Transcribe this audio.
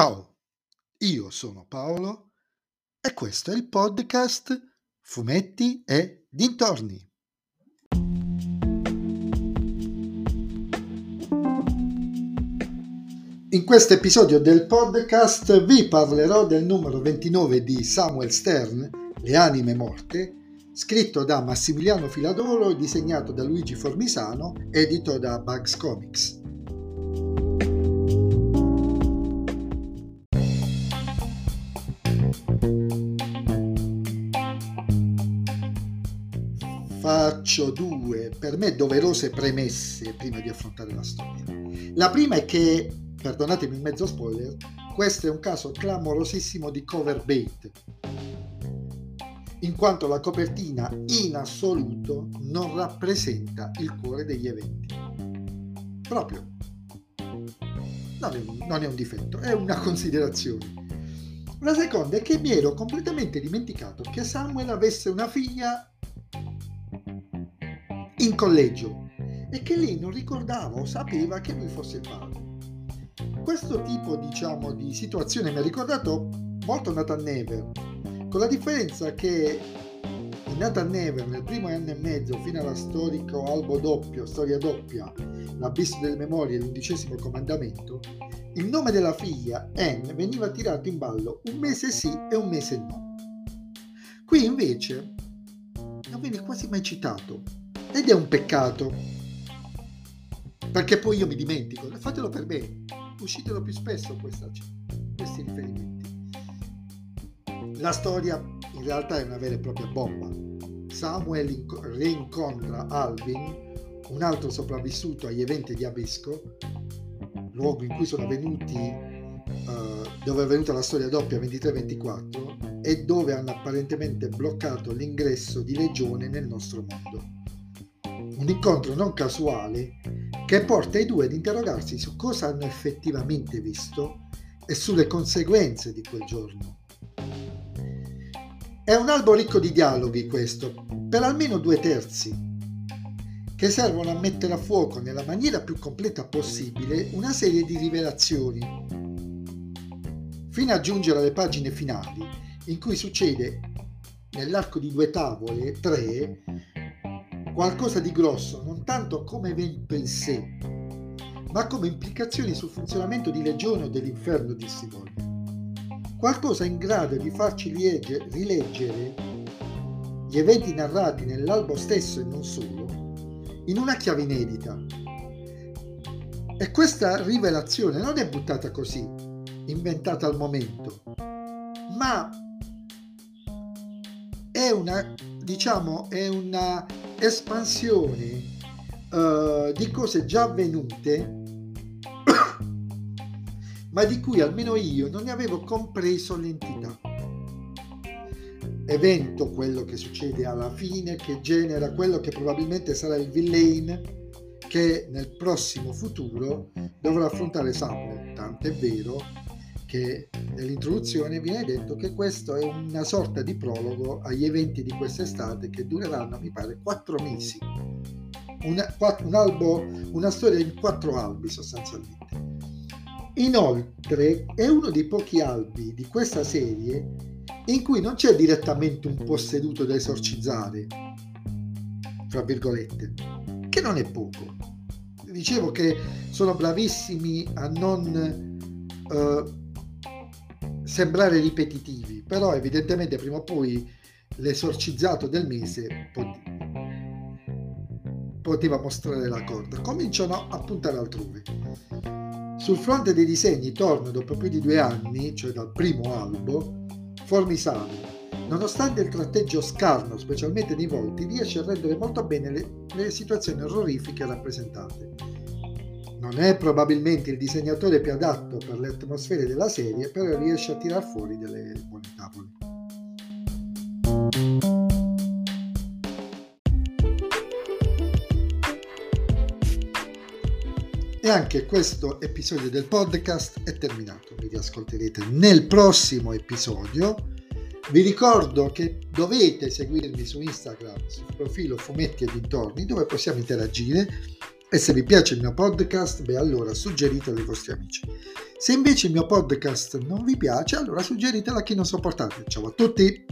Ciao, io sono Paolo e questo è il podcast Fumetti e Dintorni. In questo episodio del podcast vi parlerò del numero 29 di Samuel Stern, Le anime morte, scritto da Massimiliano Filadoro, disegnato da Luigi Formisano, edito da Bugs Comics. Faccio due, per me, doverose premesse prima di affrontare la storia. La prima è che, perdonatemi il mezzo spoiler, questo è un caso clamorosissimo di cover bait, in quanto la copertina in assoluto non rappresenta il cuore degli eventi. Proprio. Non è un difetto, è una considerazione. La seconda è che mi ero completamente dimenticato che Samuel avesse una figlia in collegio e che lei non ricordava o sapeva che lui fosse il padre. Questo tipo, di situazione mi ha ricordato molto Nathan Never, con la differenza che in Nathan Never, nel primo anno e mezzo fino alla storico albo doppio, storia doppia, l'abisso delle memorie e l'undicesimo comandamento, il nome della figlia, Anne, veniva tirato in ballo un mese sì e un mese no. Qui invece non viene quasi mai citato ed è un peccato, perché poi io mi dimentico. Fatelo per me, uscitelo più spesso questi riferimenti. La storia in realtà è una vera e propria bomba. Samuel rincontra Alvin, un altro sopravvissuto agli eventi di Abisco, luogo in cui sono avvenuti, dove è avvenuta la storia doppia 23-24 e dove hanno apparentemente bloccato l'ingresso di Legione nel nostro mondo. Un incontro non casuale che porta i due ad interrogarsi su cosa hanno effettivamente visto e sulle conseguenze di quel giorno. È un albo ricco di dialoghi questo, per almeno 2/3, che servono a mettere a fuoco nella maniera più completa possibile una serie di rivelazioni, fino a giungere alle pagine finali, in cui succede, nell'arco di 2 tavole, 3, qualcosa di grosso, non tanto come evento in sé, ma come implicazioni sul funzionamento di Legione o dell'inferno di Simone. Qualcosa in grado di farci rileggere gli eventi narrati nell'albo stesso e non solo, in una chiave inedita. E questa rivelazione non è buttata così, inventata al momento, ma è una espansione di cose già avvenute, ma di cui almeno io non ne avevo compreso l'entità. Evento quello che succede alla fine, che genera quello che probabilmente sarà il villain che nel prossimo futuro dovrà affrontare Samuel, tant'è vero che nell'introduzione viene detto che questo è una sorta di prologo agli eventi di quest'estate che dureranno, mi pare, 4 mesi. Una storia in 4 albi sostanzialmente. Inoltre è uno dei pochi albi di questa serie in cui non c'è direttamente un posseduto da esorcizzare, tra virgolette, che non è poco. Dicevo che sono bravissimi a non sembrare ripetitivi, però evidentemente prima o poi l'esorcizzato del mese poteva mostrare la corda. Cominciano a puntare altrove. Sul fronte dei disegni torna dopo più di 2 anni, cioè dal primo albo, Formisano. Nonostante il tratteggio scarno, specialmente nei volti, riesce a rendere molto bene le situazioni orrorifiche rappresentate. Non è probabilmente il disegnatore più adatto per le atmosfere della serie, però riesce a tirar fuori delle buone tavole. E anche questo episodio del podcast è terminato. Vi ascolterete nel prossimo episodio. Vi ricordo che dovete seguirmi su Instagram, sul profilo Fumetti e Dintorni, dove possiamo interagire E se vi piace il mio podcast, beh, allora suggeritelo ai vostri amici. Se invece il mio podcast non vi piace, allora suggeritelo a chi non sopportate. Ciao a tutti!